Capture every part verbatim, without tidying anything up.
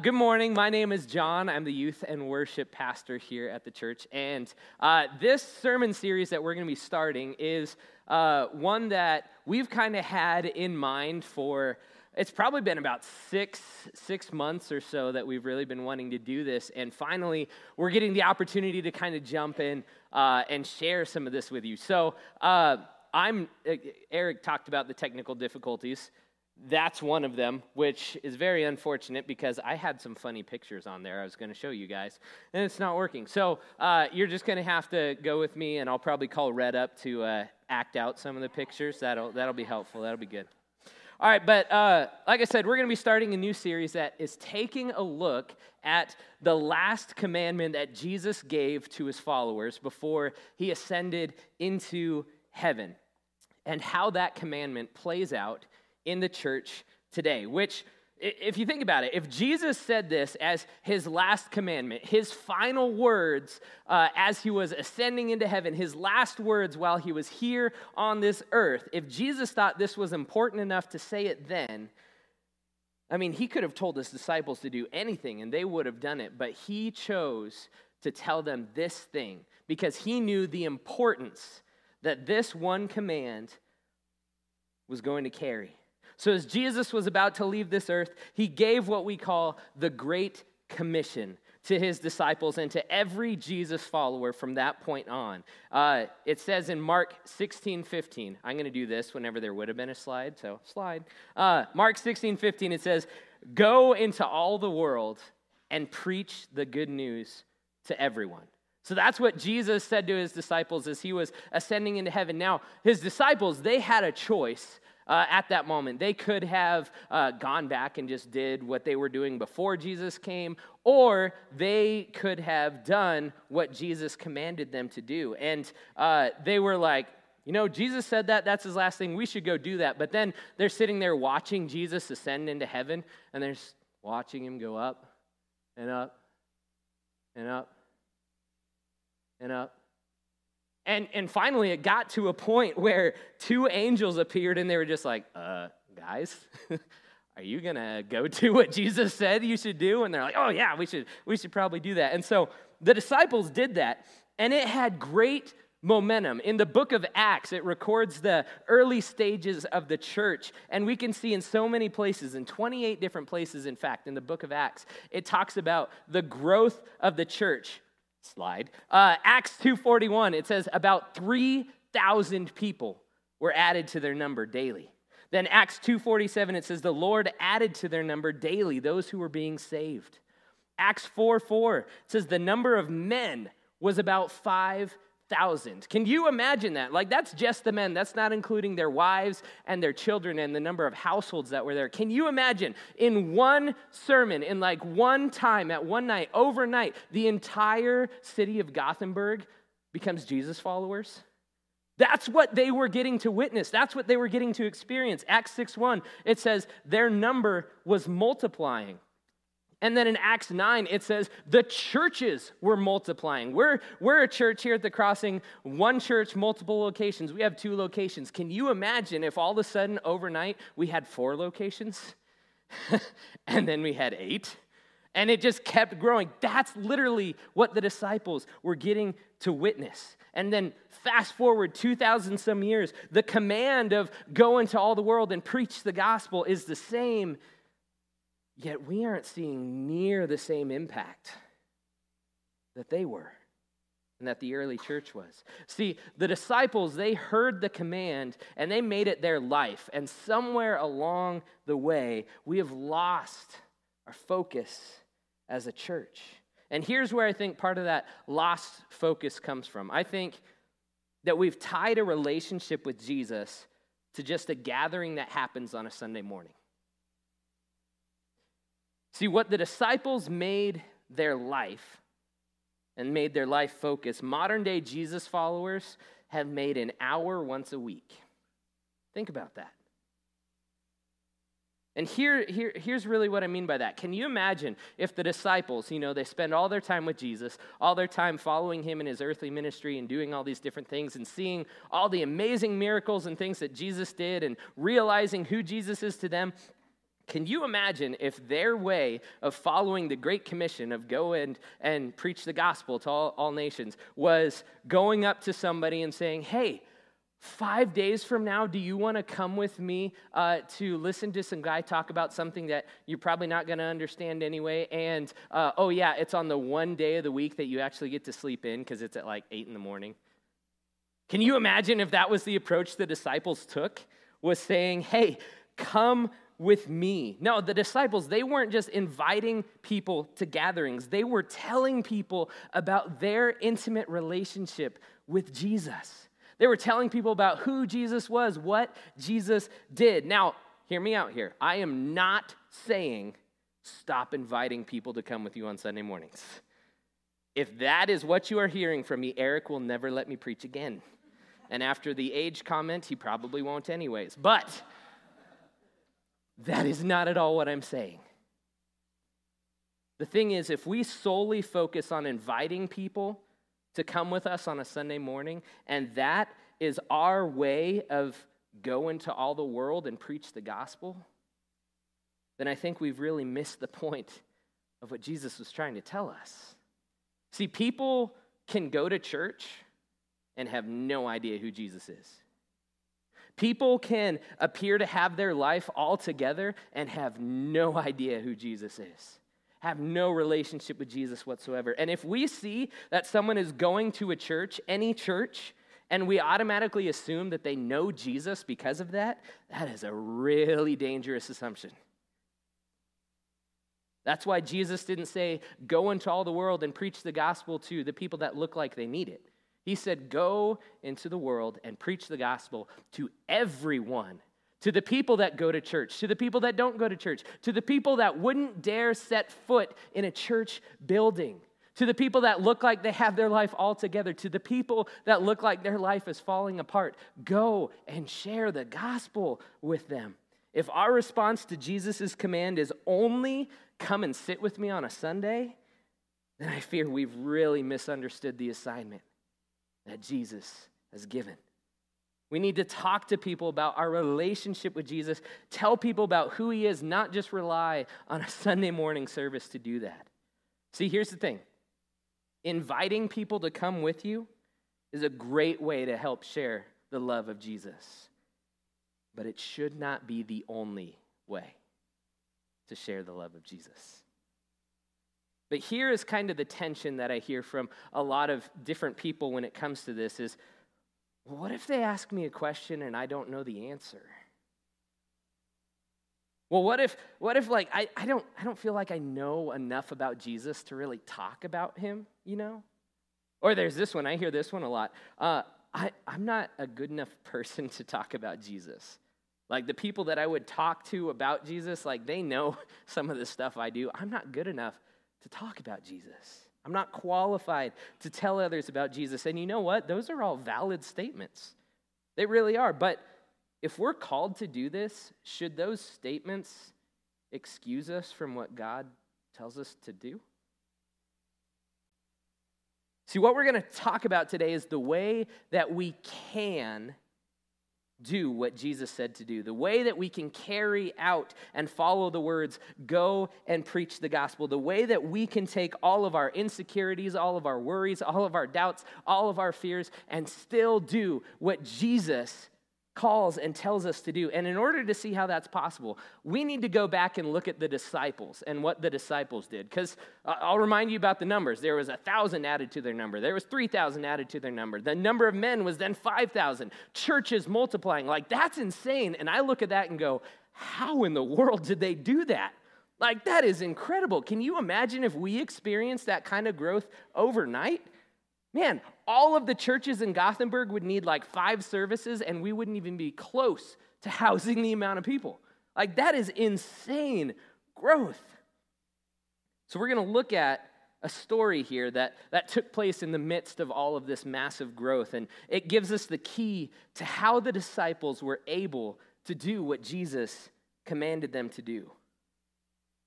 Good morning. My name is John. I'm the youth and worship pastor here at the church. And uh, this sermon series that we're going to be starting is uh, one that we've kind of had in mind for, it's probably been about six, six months or so that we've really been wanting to do this. And finally, we're getting the opportunity to kind of jump in uh, and share some of this with you. So uh, I'm, Eric talked about the technical difficulties. That's one of them, which is very unfortunate because I had some funny pictures on there I was going to show you guys, and it's not working. So uh, you're just going to have to go with me, and I'll probably call Red up to uh, act out some of the pictures. That'll that'll be helpful. That'll be good. All right, but uh, like I said, we're going to be starting a new series that is taking a look at the last commandment that Jesus gave to his followers before he ascended into heaven, and how that commandment plays out in the church today, which, if you think about it, if Jesus said this as his last commandment, his final words uh, as he was ascending into heaven, his last words while he was here on this earth, if Jesus thought this was important enough to say it then, I mean, he could have told his disciples to do anything and they would have done it, but he chose to tell them this thing because he knew the importance that this one command was going to carry. So as Jesus was about to leave this earth, he gave what we call the Great Commission to his disciples and to every Jesus follower from that point on. Uh, it says in Mark sixteen fifteen, I'm going to do this whenever there would have been a slide, so slide. Uh, Mark sixteen fifteen, it says, "Go into all the world and preach the good news to everyone." So that's what Jesus said to his disciples as he was ascending into heaven. Now, his disciples, they had a choice. Uh, at that moment, they could have uh, gone back and just did what they were doing before Jesus came, or they could have done what Jesus commanded them to do. And uh, they were like, you know, Jesus said that, that's his last thing, we should go do that. But then they're sitting there watching Jesus ascend into heaven, and they're just watching him go up and up and up and up. And and finally, it got to a point where two angels appeared, and they were just like, uh, guys, are you going to go do what Jesus said you should do? And they're like, oh, yeah, we should we should probably do that. And so the disciples did that, and it had great momentum. In the book of Acts, it records the early stages of the church, and we can see in so many places, in twenty-eight different places, in fact, in the book of Acts, it talks about the growth of the church. Slide. Uh, Acts two forty-one, it says about three thousand people were added to their number daily. Then Acts two forty-seven, it says the Lord added to their number daily those who were being saved. Acts four four, it says the number of men was about five thousand. Can you imagine that? Like, that's just the men. That's not including their wives and their children and the number of households that were there. Can you imagine in one sermon, in like one time, at one night, overnight, the entire city of Gothenburg becomes Jesus followers? That's what they were getting to witness. That's what they were getting to experience. Acts six one, it says their number was multiplying. And then in Acts nine, it says the churches were multiplying. We're, we're a church here at the Crossing, one church, multiple locations. We have two locations. Can you imagine if all of a sudden overnight we had four locations and then we had eight and it just kept growing? That's literally what the disciples were getting to witness. And then fast forward two thousand some years, the command of go into all the world and preach the gospel is the same. Yet we aren't seeing near the same impact that they were and that the early church was. See, the disciples, they heard the command and they made it their life. And somewhere along the way, we have lost our focus as a church. And here's where I think part of that lost focus comes from. I think that we've tied a relationship with Jesus to just a gathering that happens on a Sunday morning. See, what the disciples made their life and made their life focus, modern-day Jesus followers have made an hour once a week. Think about that. And here, here, here's really what I mean by that. Can you imagine if the disciples, you know, they spend all their time with Jesus, all their time following him in his earthly ministry and doing all these different things and seeing all the amazing miracles and things that Jesus did and realizing who Jesus is to them, Can you imagine if their way of following the Great Commission of go and, and preach the gospel to all, all nations was going up to somebody and saying, hey, five days from now, do you want to come with me uh, to listen to some guy talk about something that you're probably not going to understand anyway? And, uh, oh, yeah, it's on the one day of the week that you actually get to sleep in because it's at like eight in the morning. Can you imagine if that was the approach the disciples took, was saying, hey, come with me? No, the disciples, they weren't just inviting people to gatherings. They were telling people about their intimate relationship with Jesus. They were telling people about who Jesus was, what Jesus did. Now, hear me out here. I am not saying stop inviting people to come with you on Sunday mornings. If that is what you are hearing from me, Eric will never let me preach again. And after the age comment, he probably won't anyways. But that is not at all what I'm saying. The thing is, if we solely focus on inviting people to come with us on a Sunday morning, and that is our way of going to all the world and preach the gospel, then I think we've really missed the point of what Jesus was trying to tell us. See, people can go to church and have no idea who Jesus is. People can appear to have their life all together and have no idea who Jesus is, have no relationship with Jesus whatsoever. And if we see that someone is going to a church, any church, and we automatically assume that they know Jesus because of that, that is a really dangerous assumption. That's why Jesus didn't say, go into all the world and preach the gospel to the people that look like they need it. He said, go into the world and preach the gospel to everyone. To the people that go to church, to the people that don't go to church, to the people that wouldn't dare set foot in a church building, to the people that look like they have their life all together, to the people that look like their life is falling apart. Go and share the gospel with them. If our response to Jesus' command is only come and sit with me on a Sunday, then I fear we've really misunderstood the assignment that Jesus has given. We need to talk to people about our relationship with Jesus, tell people about who he is, not just rely on a Sunday morning service to do that. See, here's the thing. Inviting people to come with you is a great way to help share the love of Jesus, but it should not be the only way to share the love of Jesus. But here is kind of the tension that I hear from a lot of different people when it comes to this is, what if they ask me a question and I don't know the answer? Well, what if, what if like, I, I don't, I don't feel like I know enough about Jesus to really talk about him, you know? Or there's this one, I hear this one a lot. Uh, I, I'm not a good enough person to talk about Jesus. Like the people that I would talk to about Jesus, like they know some of the stuff I do. I'm not good enough to talk about Jesus. I'm not qualified to tell others about Jesus. And you know what? Those are all valid statements. They really are. But if we're called to do this, should those statements excuse us from what God tells us to do? See, what we're going to talk about today is the way that we can do what Jesus said to do, the way that we can carry out and follow the words, go and preach the gospel, the way that we can take all of our insecurities, all of our worries, all of our doubts, all of our fears, and still do what Jesus calls and tells us to do. And in order to see how that's possible, we need to go back and look at the disciples and what the disciples did. Because I'll remind you about the numbers. There was one thousand added to their number. There was three thousand added to their number. The number of men was then five thousand. Churches multiplying. Like, that's insane. And I look at that and go, how in the world did they do that? Like, that is incredible. Can you imagine if we experienced that kind of growth overnight? Man, all of the churches in Gothenburg would need like five services, and we wouldn't even be close to housing the amount of people. Like, that is insane growth. So we're going to look at a story here that, that took place in the midst of all of this massive growth, and it gives us the key to how the disciples were able to do what Jesus commanded them to do.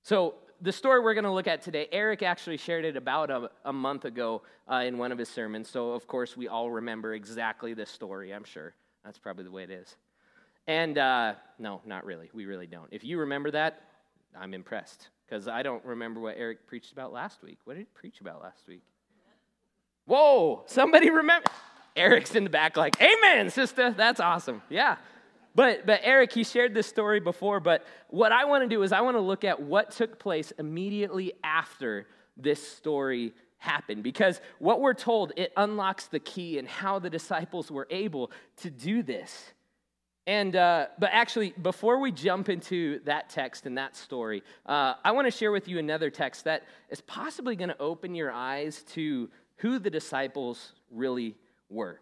So the story we're going to look at today, Eric actually shared it about a, a month ago uh, in one of his sermons. So, of course, we all remember exactly this story, I'm sure. That's probably the way it is. And uh, no, not really. We really don't. If you remember that, I'm impressed, because I don't remember what Eric preached about last week. What did he preach about last week? Whoa, somebody remember. Eric's in the back like, amen, sister. That's awesome. Yeah. But but Eric, he shared this story before, but what I want to do is I want to look at what took place immediately after this story happened, because what we're told, it unlocks the key in how the disciples were able to do this. And uh, but actually, before we jump into that text and that story, uh, I want to share with you another text that is possibly going to open your eyes to who the disciples really were.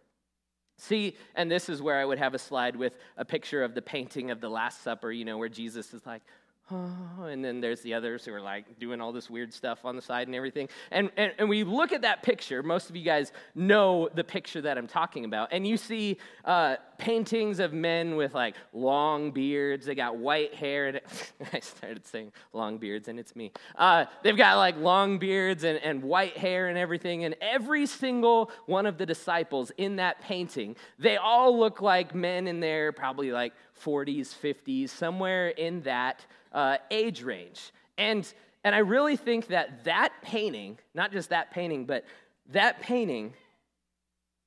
See, and this is where I would have a slide with a picture of the painting of the Last Supper, you know, where Jesus is like, oh, and then there's the others who are like doing all this weird stuff on the side and everything. And, and and we look at that picture. Most of you guys know the picture that I'm talking about. And you see uh, paintings of men with like long beards. They got white hair. And I started saying long beards, and it's me. Uh, they've got like long beards and, and white hair and everything. And every single one of the disciples in that painting, they all look like men in their probably like forties, fifties, somewhere in that Uh, age range. And and I really think that that painting, not just that painting, but that painting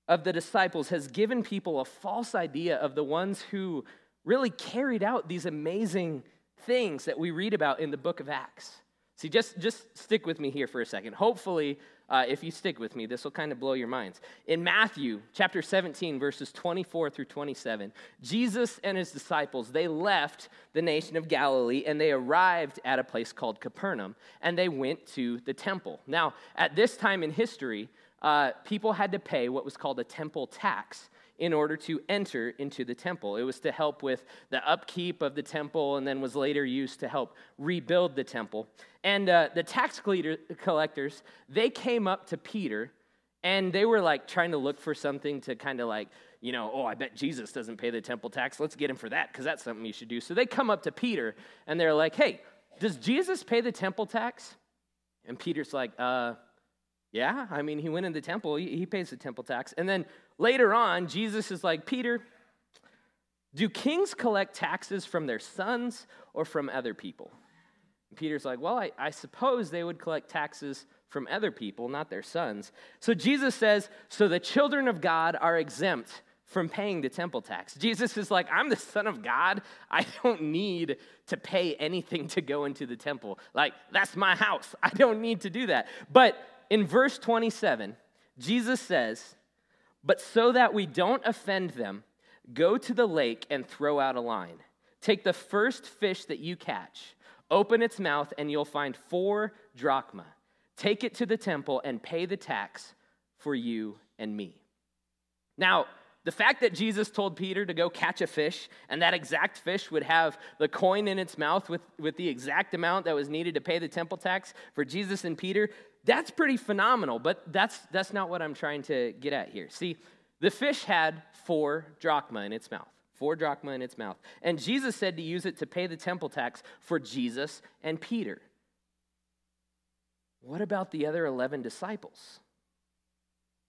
of the disciples has given people a false idea of the ones who really carried out these amazing things that we read about in the book of Acts. See, just, just stick with me here for a second. Hopefully, uh, if you stick with me, this will kind of blow your minds. In Matthew chapter seventeen, verses twenty-four through twenty-seven, Jesus and his disciples, they left the nation of Galilee, and they arrived at a place called Capernaum, and they went to the temple. Now, at this time in history, uh, people had to pay what was called a temple tax in order to enter into the temple. It was to help with the upkeep of the temple, and then was later used to help rebuild the temple. And uh, the tax collectors, they came up to Peter, and they were like trying to look for something to kind of like, you know, oh, I bet Jesus doesn't pay the temple tax. Let's get him for that, because that's something you should do. So they come up to Peter, and they're like, hey, does Jesus pay the temple tax? And Peter's like, uh, yeah, I mean, he went in the temple. He, he pays the temple tax. And then later on, Jesus is like, Peter, do kings collect taxes from their sons or from other people? And Peter's like, well, I, I suppose they would collect taxes from other people, not their sons. So Jesus says, so the children of God are exempt from paying the temple tax. Jesus is like, I'm the Son of God. I don't need to pay anything to go into the temple. Like, that's my house. I don't need to do that. But in verse twenty-seven, Jesus says, but so that we don't offend them, go to the lake and throw out a line. Take the first fish that you catch, open its mouth, and you'll find four drachma. Take it to the temple and pay the tax for you and me. Now, the fact that Jesus told Peter to go catch a fish, and that exact fish would have the coin in its mouth with, with the exact amount that was needed to pay the temple tax for Jesus and Peter, that's pretty phenomenal, but that's that's not what I'm trying to get at here. See, the fish had four drachma in its mouth, four drachma in its mouth, and Jesus said to use it to pay the temple tax for Jesus and Peter. What about the other eleven disciples?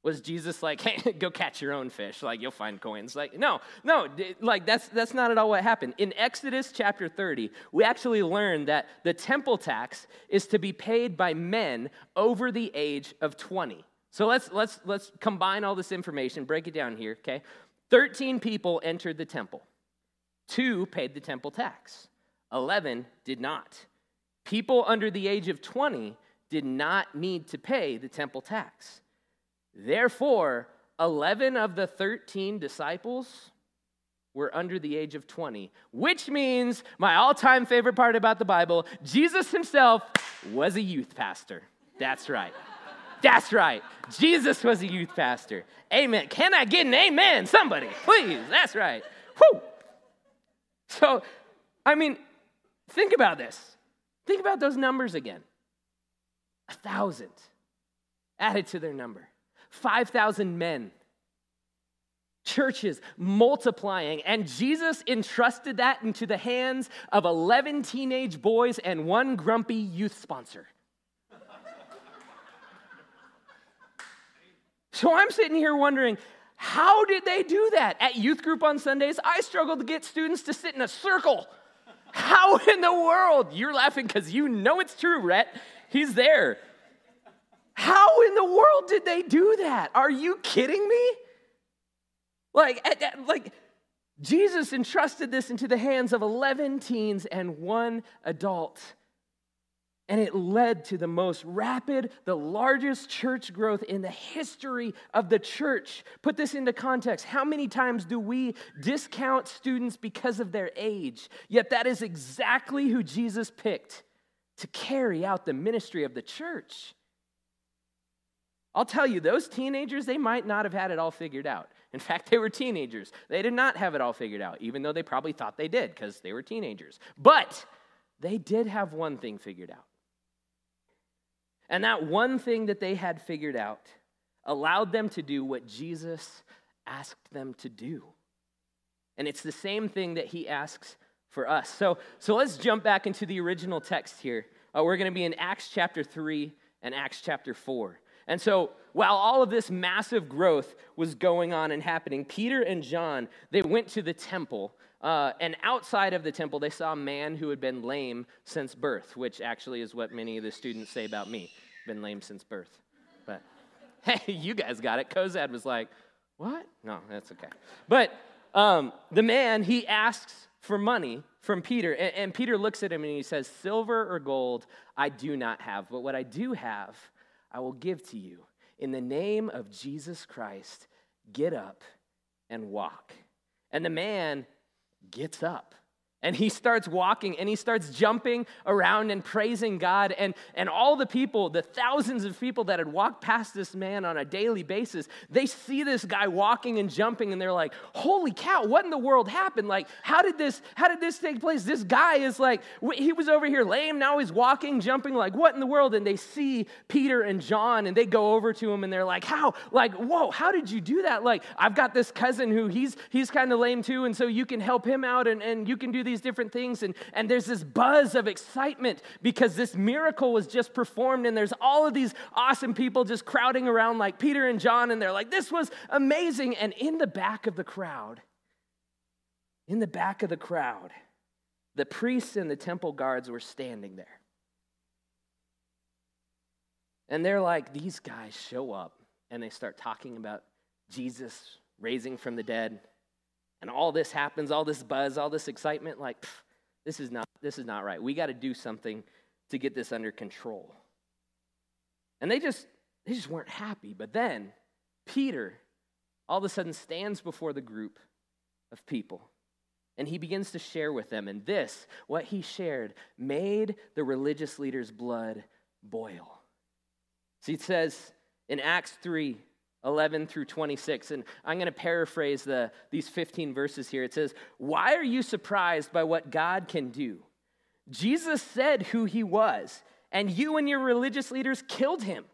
Was Jesus like, hey, go catch your own fish, like you'll find coins? Like, no, no, like that's that's not at all what happened. In Exodus chapter thirty, we actually learned that the temple tax is to be paid by men over the age of twenty. So let's let's let's combine all this information, break it down here, okay? thirteen people entered the temple. Two paid the temple tax. eleven did not. People under the age of twenty did not need to pay the temple tax. Therefore, eleven of the thirteen disciples were under the age of twenty, which means my all-time favorite part about the Bible, Jesus himself was a youth pastor. That's right. That's right. Jesus was a youth pastor. Amen. Can I get an amen, somebody? Please. That's right. Whew. So, I mean, think about this. Think about those numbers again. A thousand added to their number. five thousand men, churches multiplying, and Jesus entrusted that into the hands of eleven teenage boys and one grumpy youth sponsor. So I'm sitting here wondering, How did they do that? At youth group on Sundays, I struggled to get students to sit in a circle. How in the world? You're laughing because you know it's true, Rhett. He's there. How in the world did they do that? Are you kidding me? Like, like Jesus entrusted this into the hands of eleven teens and one adult. And it led to the most rapid, the largest church growth in the history of the church. Put this into context. How many times do we discount students because of their age? Yet that is exactly who Jesus picked to carry out the ministry of the church. I'll tell you, those teenagers, they might not have had it all figured out. In fact, they were teenagers. They did not have it all figured out, even though they probably thought they did because they were teenagers. But they did have one thing figured out. And that one thing that they had figured out allowed them to do what Jesus asked them to do. And it's the same thing that he asks for us. So, so let's jump back into the original text here. Uh, we're going to be in Acts chapter three and Acts chapter four. And so while all of this massive growth was going on and happening, Peter and John, they went to the temple. Uh, and outside of the temple, they saw a man who had been lame since birth, which actually is what many of the students say about me, been lame since birth. But hey, you guys got it. Kozad was like, what? No, that's okay. But um, the man, he asks for money from Peter, and, and Peter looks at him and he says, silver or gold I do not have, but what I do have I will give to you. In the name of Jesus Christ, get up and walk. And the man gets up and he starts walking and he starts jumping around and praising God, and and all the people, the thousands of people that had walked past this man on a daily basis, they see this guy walking and jumping and they're like, holy cow, what in the world happened? Like, how did this how did this take place? This guy is like, he was over here lame, now he's walking, jumping, like what in the world? And they see Peter and John and they go over to him and they're like, how, like, whoa, how did you do that? Like, I've got this cousin who he's he's kind of lame too, and so you can help him out, and and you can do these different things, and, and there's this buzz of excitement because this miracle was just performed, and there's all of these awesome people just crowding around like Peter and John, and they're like, this was amazing. And in the back of the crowd, in the back of the crowd, the priests and the temple guards were standing there. And they're like, these guys show up, and they start talking about Jesus raising from the dead. And all this happens, all this buzz, all this excitement, like, pff, this is not, this is not right. We got to do something to get this under control. And they just, they just weren't happy. But then Peter all of a sudden stands before the group of people, and he begins to share with them. And this, what he shared, made the religious leaders' blood boil. See, it says in Acts three, eleven through twenty-six, and I'm going to paraphrase the, these fifteen verses here. It says, why are you surprised by what God can do? Jesus said who he was, and you and your religious leaders killed him.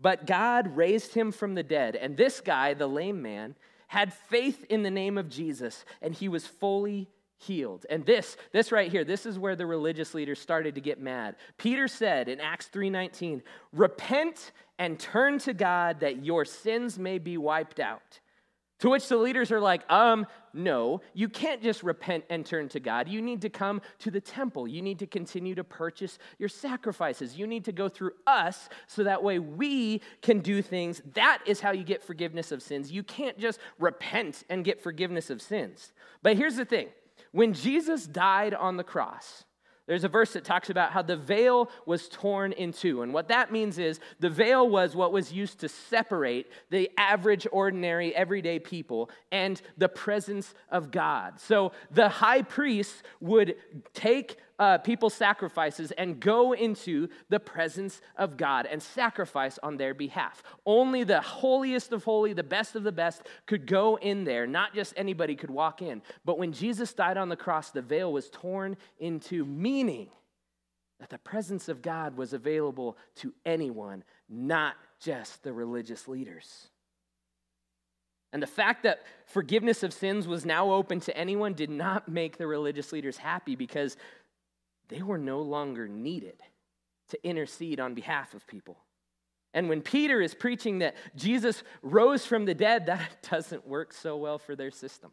But God raised him from the dead, and this guy, the lame man, had faith in the name of Jesus, and he was fully healed. And this, this right here, this is where the religious leaders started to get mad. Peter said in Acts three nineteen, repent and turn to God that your sins may be wiped out. To which the leaders are like, um, no, you can't just repent and turn to God. You need to come to the temple. You need to continue to purchase your sacrifices. You need to go through us so that way we can do things. That is how you get forgiveness of sins. You can't just repent and get forgiveness of sins. But here's the thing. When Jesus died on the cross, there's a verse that talks about how the veil was torn in two. And what that means is the veil was what was used to separate the average, ordinary, everyday people and the presence of God. So the high priest would take Uh, people's sacrifices and go into the presence of God and sacrifice on their behalf. Only the holiest of holy, the best of the best could go in there. Not just anybody could walk in. But when Jesus died on the cross, the veil was torn in two, meaning that the presence of God was available to anyone, not just the religious leaders. And the fact that forgiveness of sins was now open to anyone did not make the religious leaders happy, because they were no longer needed to intercede on behalf of people. And when Peter is preaching that Jesus rose from the dead, that doesn't work so well for their system.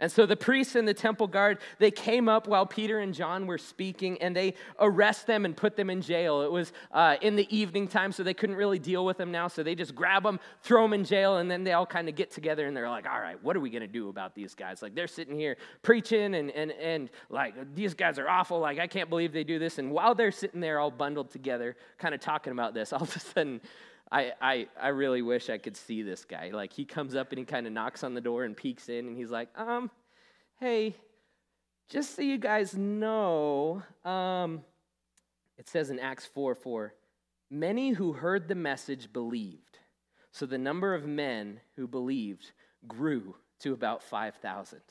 And so the priests and the temple guard, they came up while Peter and John were speaking, and they arrest them and put them in jail. It was uh, in the evening time, so they couldn't really deal with them now, so they just grab them, throw them in jail, and then they all kind of get together, and they're like, all right, what are we going to do about these guys? Like, they're sitting here preaching, and, and, and like, these guys are awful. Like, I can't believe they do this. And while they're sitting there all bundled together, kind of talking about this, all of a sudden, I, I I really wish I could see this guy. Like, he comes up and he kind of knocks on the door and peeks in, and he's like, um, hey, just so you guys know, um, it says in Acts four four, many who heard the message believed. So the number of men who believed grew to about five thousand.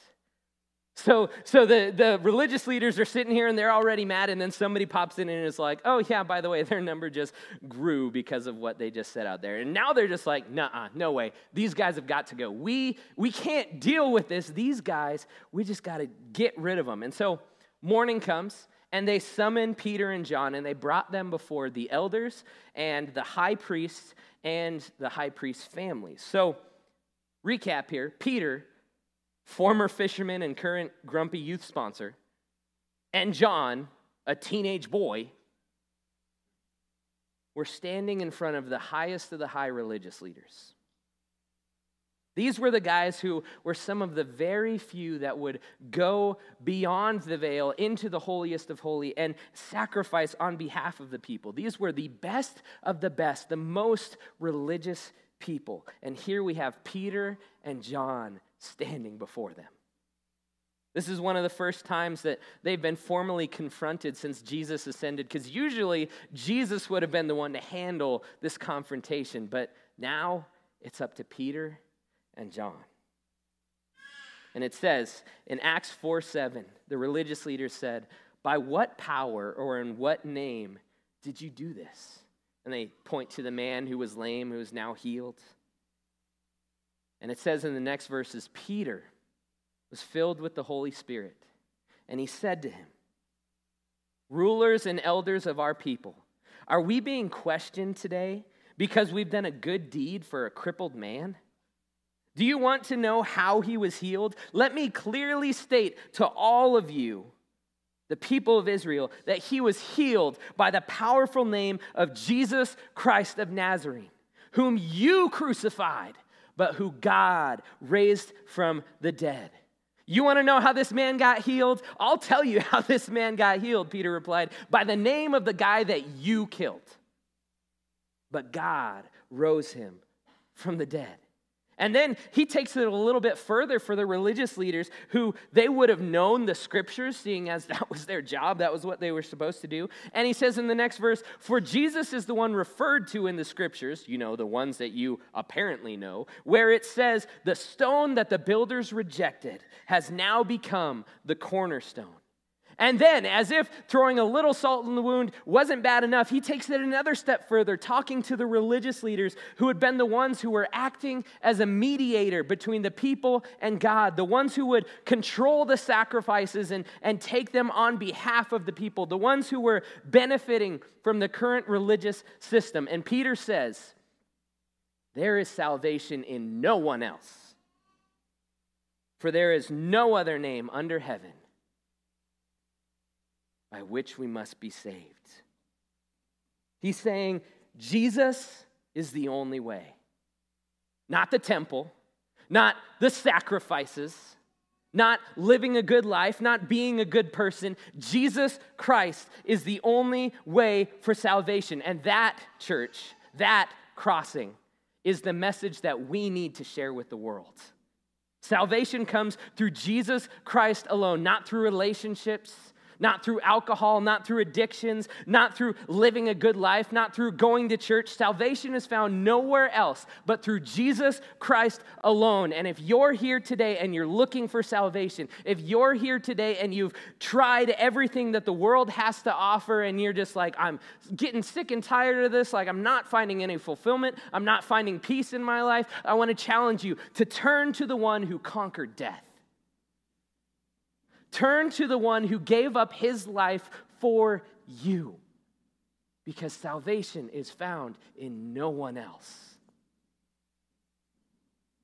So so the, the religious leaders are sitting here, and they're already mad, and then somebody pops in and is like, oh, yeah, by the way, their number just grew because of what they just said out there. And now they're just like, nuh-uh, no way. These guys have got to go. We, we can't deal with this. These guys, we just got to get rid of them. And so morning comes, and they summon Peter and John, and they brought them before the elders and the high priests and the high priest's family. So recap here, Peter, former fisherman and current grumpy youth sponsor, and John, a teenage boy, were standing in front of the highest of the high religious leaders. These were the guys who were some of the very few that would go beyond the veil into the holiest of holy and sacrifice on behalf of the people. These were the best of the best, the most religious people. And here we have Peter and John standing before them. This is one of the first times that they've been formally confronted since Jesus ascended, because usually Jesus would have been the one to handle this confrontation, but now it's up to Peter and John. And it says in Acts four seven, the religious leaders said, by what power or in what name did you do this? And they point to the man who was lame, who is now healed. And it says in the next verses, Peter was filled with the Holy Spirit, and he said to him, rulers and elders of our people, are we being questioned today because we've done a good deed for a crippled man? Do you want to know how he was healed? Let me clearly state to all of you, the people of Israel, that he was healed by the powerful name of Jesus Christ of Nazareth, whom you crucified, but who God raised from the dead. You want to know how this man got healed? I'll tell you how this man got healed, Peter replied, by the name of the guy that you killed. But God rose him from the dead. And then he takes it a little bit further for the religious leaders, who they would have known the scriptures, seeing as that was their job, that was what they were supposed to do. And he says in the next verse, for Jesus is the one referred to in the scriptures, you know, the ones that you apparently know, where it says, the stone that the builders rejected has now become the cornerstone. And then, as if throwing a little salt in the wound wasn't bad enough, he takes it another step further, talking to the religious leaders who had been the ones who were acting as a mediator between the people and God, the ones who would control the sacrifices and, and take them on behalf of the people, the ones who were benefiting from the current religious system. And Peter says, there is salvation in no one else, for there is no other name under heaven by which we must be saved. He's saying Jesus is the only way. Not the temple, not the sacrifices, not living a good life, not being a good person. Jesus Christ is the only way for salvation. And that church, that crossing, is the message that we need to share with the world. Salvation comes through Jesus Christ alone, not through relationships, not through alcohol, not through addictions, not through living a good life, not through going to church. Salvation is found nowhere else but through Jesus Christ alone. And if you're here today and you're looking for salvation, if you're here today and you've tried everything that the world has to offer and you're just like, I'm getting sick and tired of this, like I'm not finding any fulfillment, I'm not finding peace in my life, I want to challenge you to turn to the one who conquered death. Turn to the one who gave up his life for you. because salvation is found in no one else.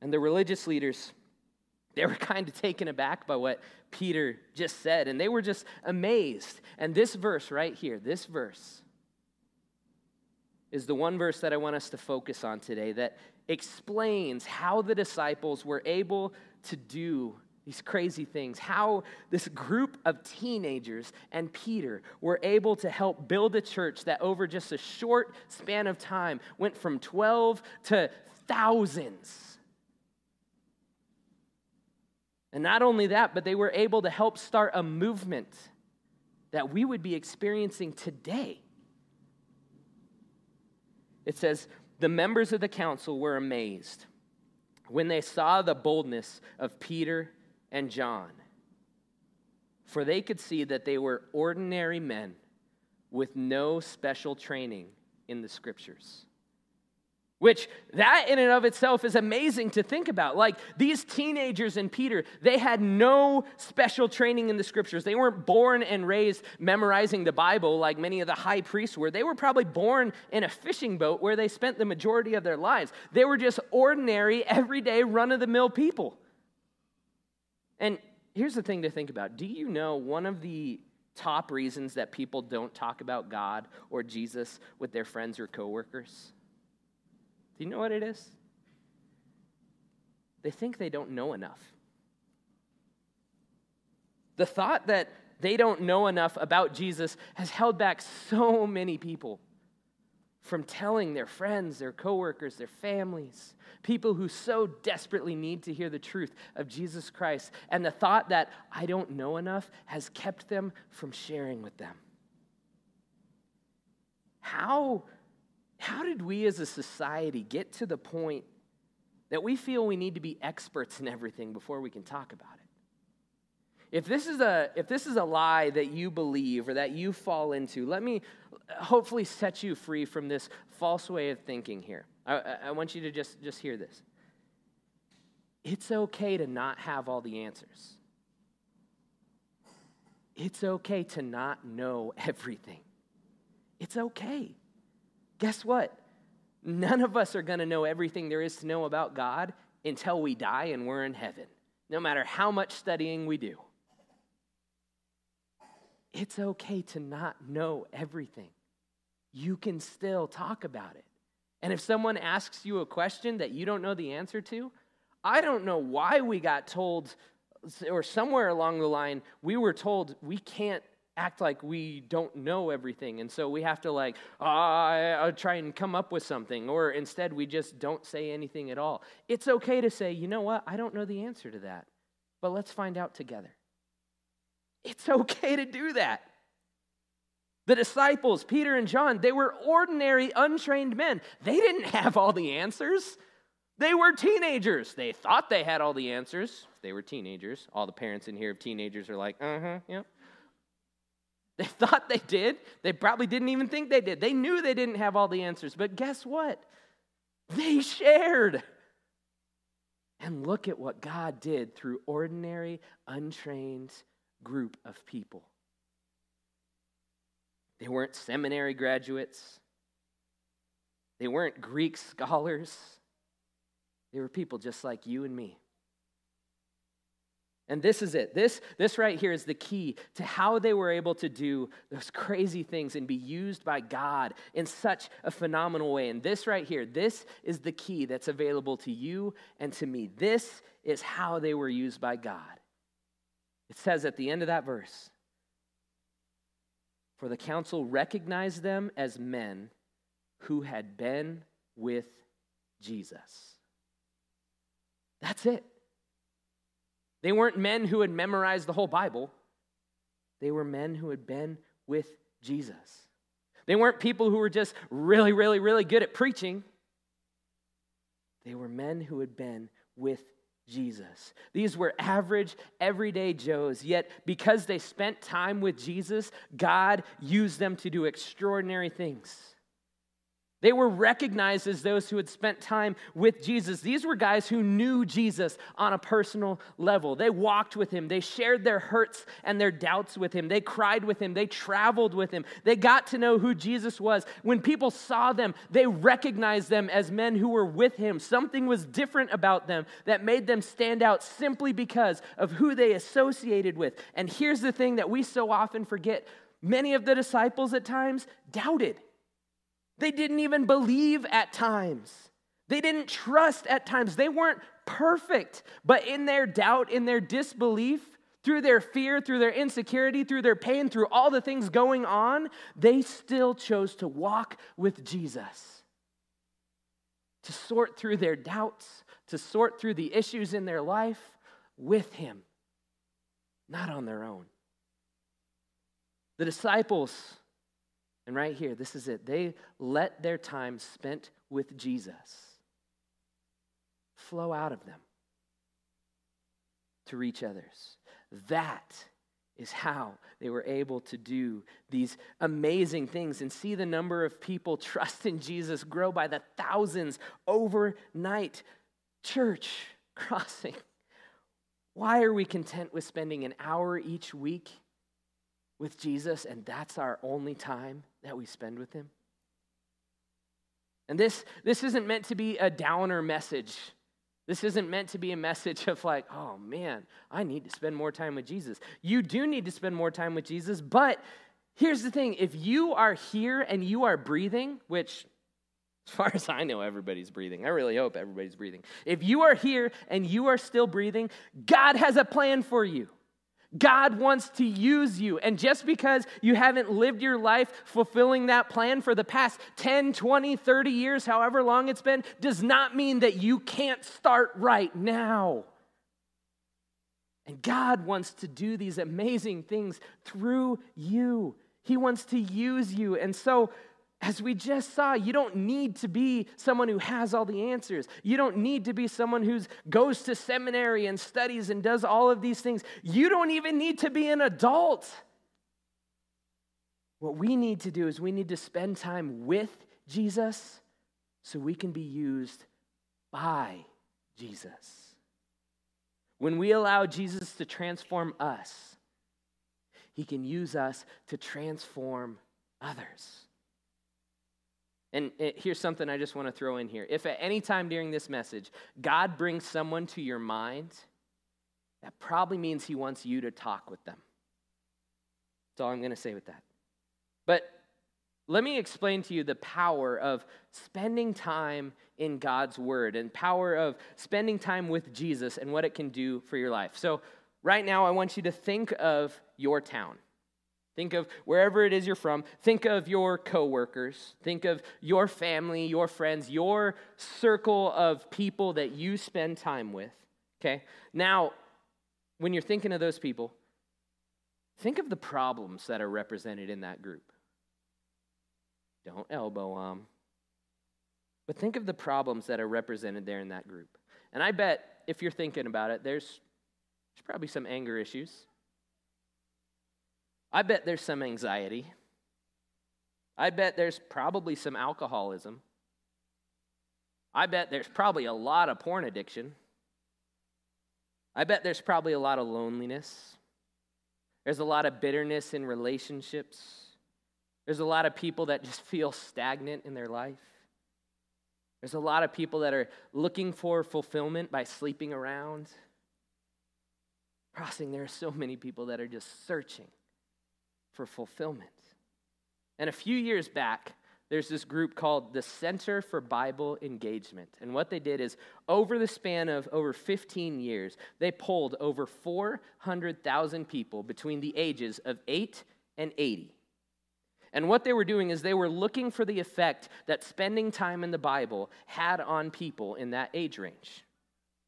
And the religious leaders, they were kind of taken aback by what Peter just said, and they were just amazed. And this verse right here, this verse is the one verse that I want us to focus on today that explains how the disciples were able to do these crazy things, how this group of teenagers and Peter were able to help build a church that over just a short span of time went from twelve to thousands. And not only that, but they were able to help start a movement that we would be experiencing today. It says, the members of the council were amazed when they saw the boldness of Peter and John, for they could see that they were ordinary men with no special training in the scriptures. Which, that in and of itself is amazing to think about. Like, these teenagers and Peter, they had no special training in the scriptures. They weren't born and raised memorizing the Bible like many of the high priests were. They were probably born in a fishing boat where they spent the majority of their lives. They were just ordinary, everyday, run-of-the-mill people. And here's the thing to think about. Do you know one of the top reasons that people don't talk about God or Jesus with their friends or coworkers? Do you know what it is? They think they don't know enough. The thought that they don't know enough about Jesus has held back so many people from telling their friends, their coworkers, their families, people who so desperately need to hear the truth of Jesus Christ. And the thought that I don't know enough has kept them from sharing with them. How, how did we as a society get to the point that we feel we need to be experts in everything before we can talk about it? If this is a if this is a lie that you believe or that you fall into, let me hopefully set you free from this false way of thinking here. I, I want you to just, just hear this. It's okay to not have all the answers. It's okay to not know everything. It's okay. Guess what? None of us are going to know everything there is to know about God until we die and we're in heaven, no matter how much studying we do. It's okay to not know everything. You can still talk about it. And if someone asks you a question that you don't know the answer to, I don't know why we got told, or somewhere along the line, we were told we can't act like we don't know everything. And so we have to like, uh, I'll try and come up with something. Or instead, we just don't say anything at all. It's okay to say, you know what? I don't know the answer to that, but let's find out together. It's okay to do that. The disciples, Peter and John, they were ordinary, untrained men. They didn't have all the answers. They were teenagers. They thought they had all the answers. They were teenagers. All the parents in here of teenagers are like, uh-huh, yeah. They thought they did. They probably didn't even think they did. They knew they didn't have all the answers. But guess what? They shared. And look at what God did through ordinary, untrained group of people. They weren't seminary graduates. They weren't Greek scholars. They were people just like you and me. And this is it. This, this right here is the key to how they were able to do those crazy things and be used by God in such a phenomenal way. And this right here, this is the key that's available to you and to me. This is how they were used by God. It says at the end of that verse, for the council recognized them as men who had been with Jesus. That's it. They weren't men who had memorized the whole Bible. They were men who had been with Jesus. They weren't people who were just really, really, really good at preaching. They were men who had been with Jesus. Jesus. These were average, everyday Joes, yet because they spent time with Jesus, God used them to do extraordinary things. They were recognized as those who had spent time with Jesus. These were guys who knew Jesus on a personal level. They walked with him. They shared their hurts and their doubts with him. They cried with him. They traveled with him. They got to know who Jesus was. When people saw them, they recognized them as men who were with him. Something was different about them that made them stand out simply because of who they associated with. And here's the thing that we so often forget. Many of the disciples at times doubted. They didn't even believe at times. They didn't trust at times. They weren't perfect. But in their doubt, in their disbelief, through their fear, through their insecurity, through their pain, through all the things going on, they still chose to walk with Jesus. To sort through their doubts, to sort through the issues in their life with him, not on their own. The disciples... And right here, this is it. They let their time spent with Jesus flow out of them to reach others. That is how they were able to do these amazing things and see the number of people trust in Jesus grow by the thousands overnight. Church Crossing, why are we content with spending an hour each week with Jesus, and that's our only time that we spend with him? And this, this isn't meant to be a downer message. This isn't meant to be a message of like, oh man, I need to spend more time with Jesus. You do need to spend more time with Jesus, but here's the thing. If you are here and you are breathing, which as far as I know, everybody's breathing. I really hope everybody's breathing. If you are here and you are still breathing, God has a plan for you. God wants to use you, and just because you haven't lived your life fulfilling that plan for the past ten, twenty, thirty years, however long it's been, does not mean that you can't start right now. And God wants to do these amazing things through you. He wants to use you, and so as we just saw, you don't need to be someone who has all the answers. You don't need to be someone who goes to seminary and studies and does all of these things. You don't even need to be an adult. What we need to do is we need to spend time with Jesus so we can be used by Jesus. When we allow Jesus to transform us, he can use us to transform others. And here's something I just want to throw in here. If at any time during this message, God brings someone to your mind, that probably means he wants you to talk with them. That's all I'm going to say with that. But let me explain to you the power of spending time in God's word and power of spending time with Jesus and what it can do for your life. So right now, I want you to think of your town. Think of wherever it is you're from. Think of your coworkers. Think of your family, your friends, your circle of people that you spend time with, okay? Now, when you're thinking of those people, think of the problems that are represented in that group. Don't elbow them. But think of the problems that are represented there in that group. And I bet if you're thinking about it, there's, there's probably some anger issues. I bet there's some anxiety. I bet there's probably some alcoholism. I bet there's probably a lot of porn addiction. I bet there's probably a lot of loneliness. There's a lot of bitterness in relationships. There's a lot of people that just feel stagnant in their life. There's a lot of people that are looking for fulfillment by sleeping around. Crossing, there are so many people that are just searching for fulfillment. And a few years back, there's this group called the Center for Bible Engagement. And what they did is, over the span of over fifteen years, they polled over four hundred thousand people between the ages of eight and eighty. And what they were doing is they were looking for the effect that spending time in the Bible had on people in that age range.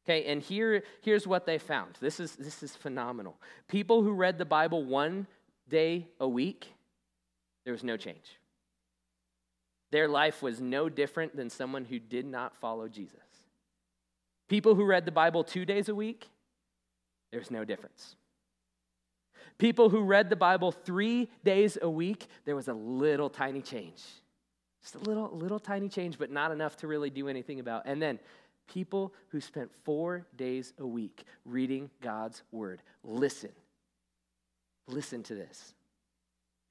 Okay, and here, here's what they found. This is, this is phenomenal. People who read the Bible one day a week, there was no change. Their life was no different than someone who did not follow Jesus. People who read the Bible two days a week, there was no difference. People who read the Bible three days a week, there was a little tiny change. Just a little, little tiny change, but not enough to really do anything about. And then people who spent four days a week reading God's word. Listen. Listen to this.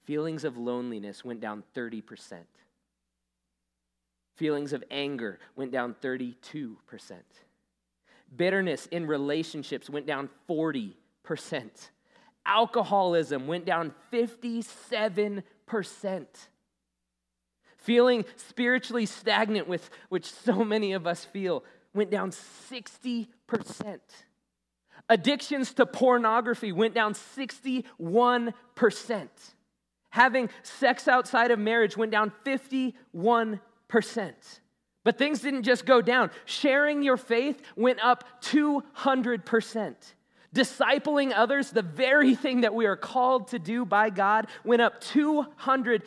Feelings of loneliness went down thirty percent. Feelings of anger went down thirty-two percent. Bitterness in relationships went down forty percent. Alcoholism went down fifty-seven percent. Feeling spiritually stagnant, with which so many of us feel, went down sixty percent. Addictions to pornography went down sixty-one percent. Having sex outside of marriage went down fifty-one percent. But things didn't just go down. Sharing your faith went up two hundred percent. Discipling others, the very thing that we are called to do by God, went up two hundred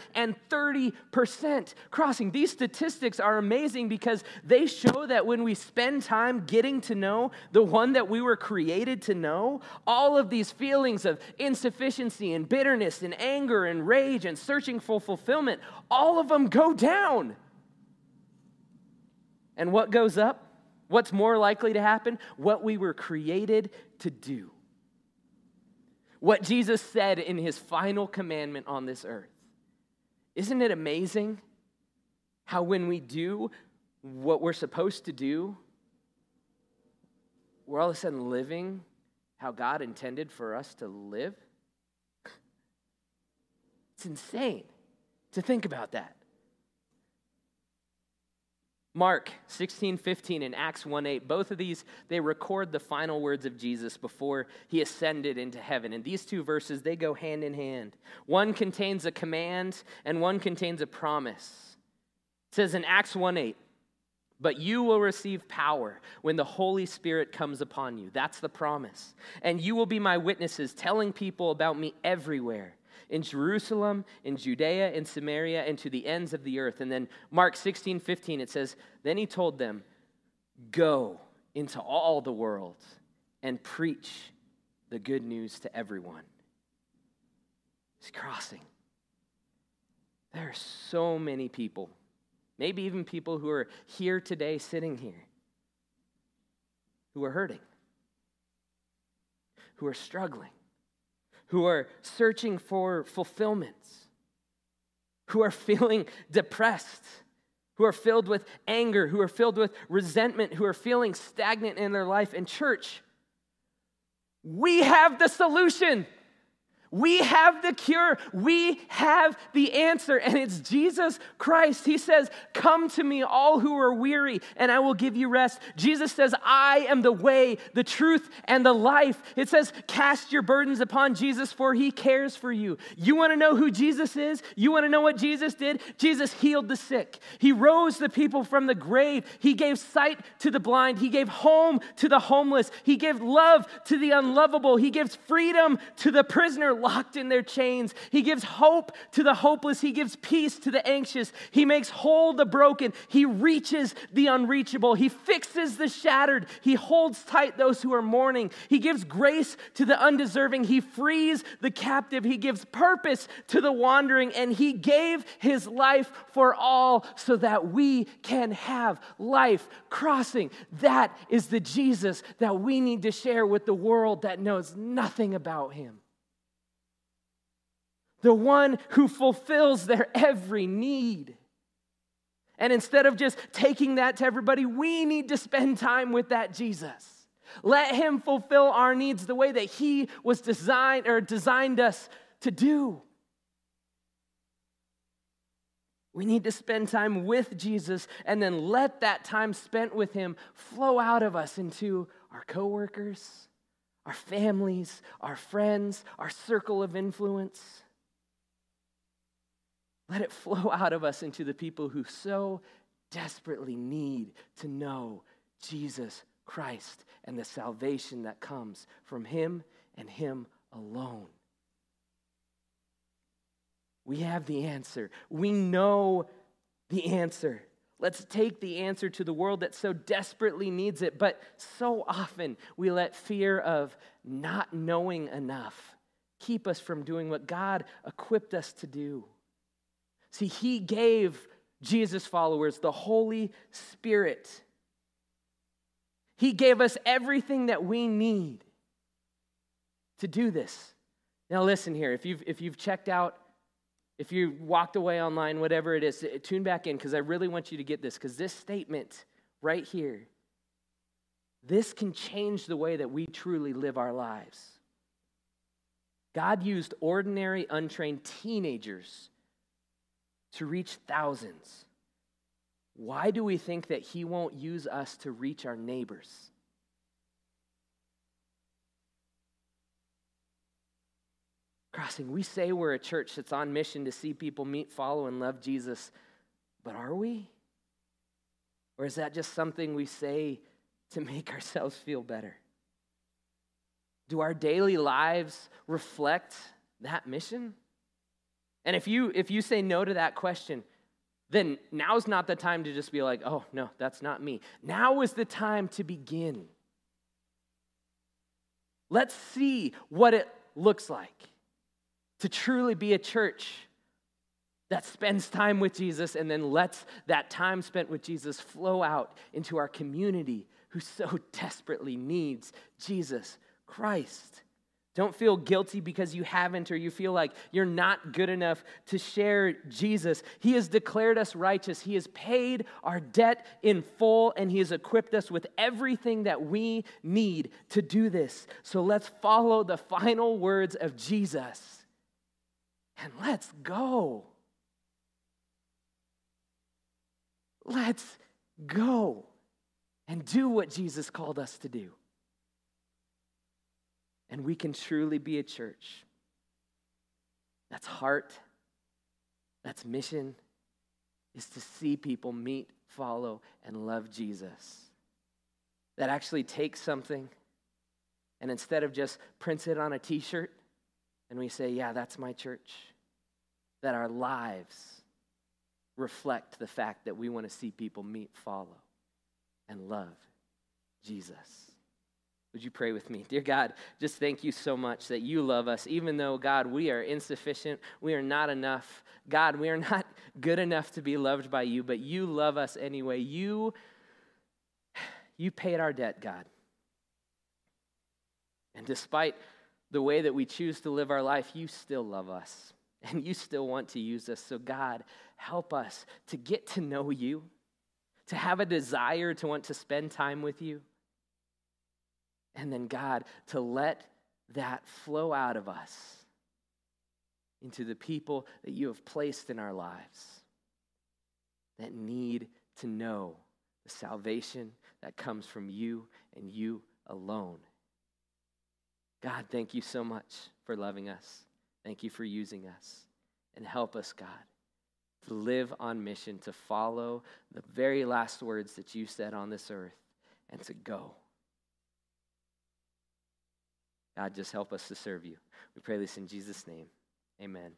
thirty percent. Crossing. These statistics are amazing because they show that when we spend time getting to know the one that we were created to know, all of these feelings of insufficiency and bitterness and anger and rage and searching for fulfillment, all of them go down. And what goes up? What's more likely to happen? What we were created to do. What Jesus said in his final commandment on this earth. Isn't it amazing how when we do what we're supposed to do, we're all of a sudden living how God intended for us to live? It's insane to think about that. Mark sixteen fifteen and Acts one eight, both of these, they record the final words of Jesus before he ascended into heaven. And these two verses, they go hand in hand. One contains a command and one contains a promise. It says in Acts one eight, "But you will receive power when the Holy Spirit comes upon you." That's the promise. "And you will be my witnesses, telling people about me everywhere. In Jerusalem, in Judea, in Samaria, and to the ends of the earth." And then Mark sixteen fifteen, it says, "Then he told them, go into all the world and preach the good news to everyone." It's crossing. There are so many people, maybe even people who are here today, sitting here, who are hurting, who are struggling, who are searching for fulfillments, who are feeling depressed, who are filled with anger, who are filled with resentment, who are feeling stagnant in their life. And church, we have the solution. We have the cure. We have the answer, and it's Jesus Christ. He says, "Come to me, all who are weary, and I will give you rest." Jesus says, "I am the way, the truth, and the life." It says, "Cast your burdens upon Jesus, for he cares for you." You want to know who Jesus is? You want to know what Jesus did? Jesus healed the sick. He rose the people from the grave. He gave sight to the blind. He gave home to the homeless. He gave love to the unlovable. He gives freedom to the prisoner locked in their chains. He gives hope to the hopeless. He gives peace to the anxious. He makes whole the broken. He reaches the unreachable. He fixes the shattered. He holds tight those who are mourning. He gives grace to the undeserving. He frees the captive. He gives purpose to the wandering, and he gave his life for all so that we can have life. Crossing. That is the Jesus that we need to share with the world that knows nothing about him. The one who fulfills their every need. And instead of just taking that to everybody, we need to spend time with that Jesus. Let him fulfill our needs the way that he was designed or designed us to do. We need to spend time with Jesus, and then let that time spent with him flow out of us into our coworkers, our families, our friends, our circle of influence. Let it flow out of us into the people who so desperately need to know Jesus Christ and the salvation that comes from him and him alone. We have the answer. We know the answer. Let's take the answer to the world that so desperately needs it. But so often we let fear of not knowing enough keep us from doing what God equipped us to do. See, he gave Jesus followers, the Holy Spirit. He gave us everything that we need to do this. Now listen here, if you've, if you've checked out, if you walked away online, whatever it is, tune back in because I really want you to get this, because this statement right here, this can change the way that we truly live our lives. God used ordinary, untrained teenagers to reach thousands. Why do we think that he won't use us to reach our neighbors? Crossing, we say we're a church that's on mission to see people meet, follow, and love Jesus, but are we? Or is that just something we say to make ourselves feel better? Do our daily lives reflect that mission? And if you if you say no to that question, then now's not the time to just be like, oh, no, that's not me. Now is the time to begin. Let's see what it looks like to truly be a church that spends time with Jesus and then lets that time spent with Jesus flow out into our community who so desperately needs Jesus Christ. Don't feel guilty because you haven't or you feel like you're not good enough to share Jesus. He has declared us righteous. He has paid our debt in full, and he has equipped us with everything that we need to do this. So let's follow the final words of Jesus, and let's go. Let's go and do what Jesus called us to do. And we can truly be a church that's heart, that's mission, is to see people meet, follow, and love Jesus. That actually takes something, and instead of just prints it on a t-shirt, and we say, yeah, that's my church, that our lives reflect the fact that we want to see people meet, follow, and love Jesus. Would you pray with me? Dear God, just thank you so much that you love us, even though, God, we are insufficient. We are not enough. God, we are not good enough to be loved by you, but you love us anyway. You, you paid our debt, God. And despite the way that we choose to live our life, you still love us, and you still want to use us. So, God, help us to get to know you, to have a desire to want to spend time with you, and then, God, to let that flow out of us into the people that you have placed in our lives that need to know the salvation that comes from you and you alone. God, thank you so much for loving us. Thank you for using us. And help us, God, to live on mission, to follow the very last words that you said on this earth, and to go. God, just help us to serve you. We pray this in Jesus' name. Amen.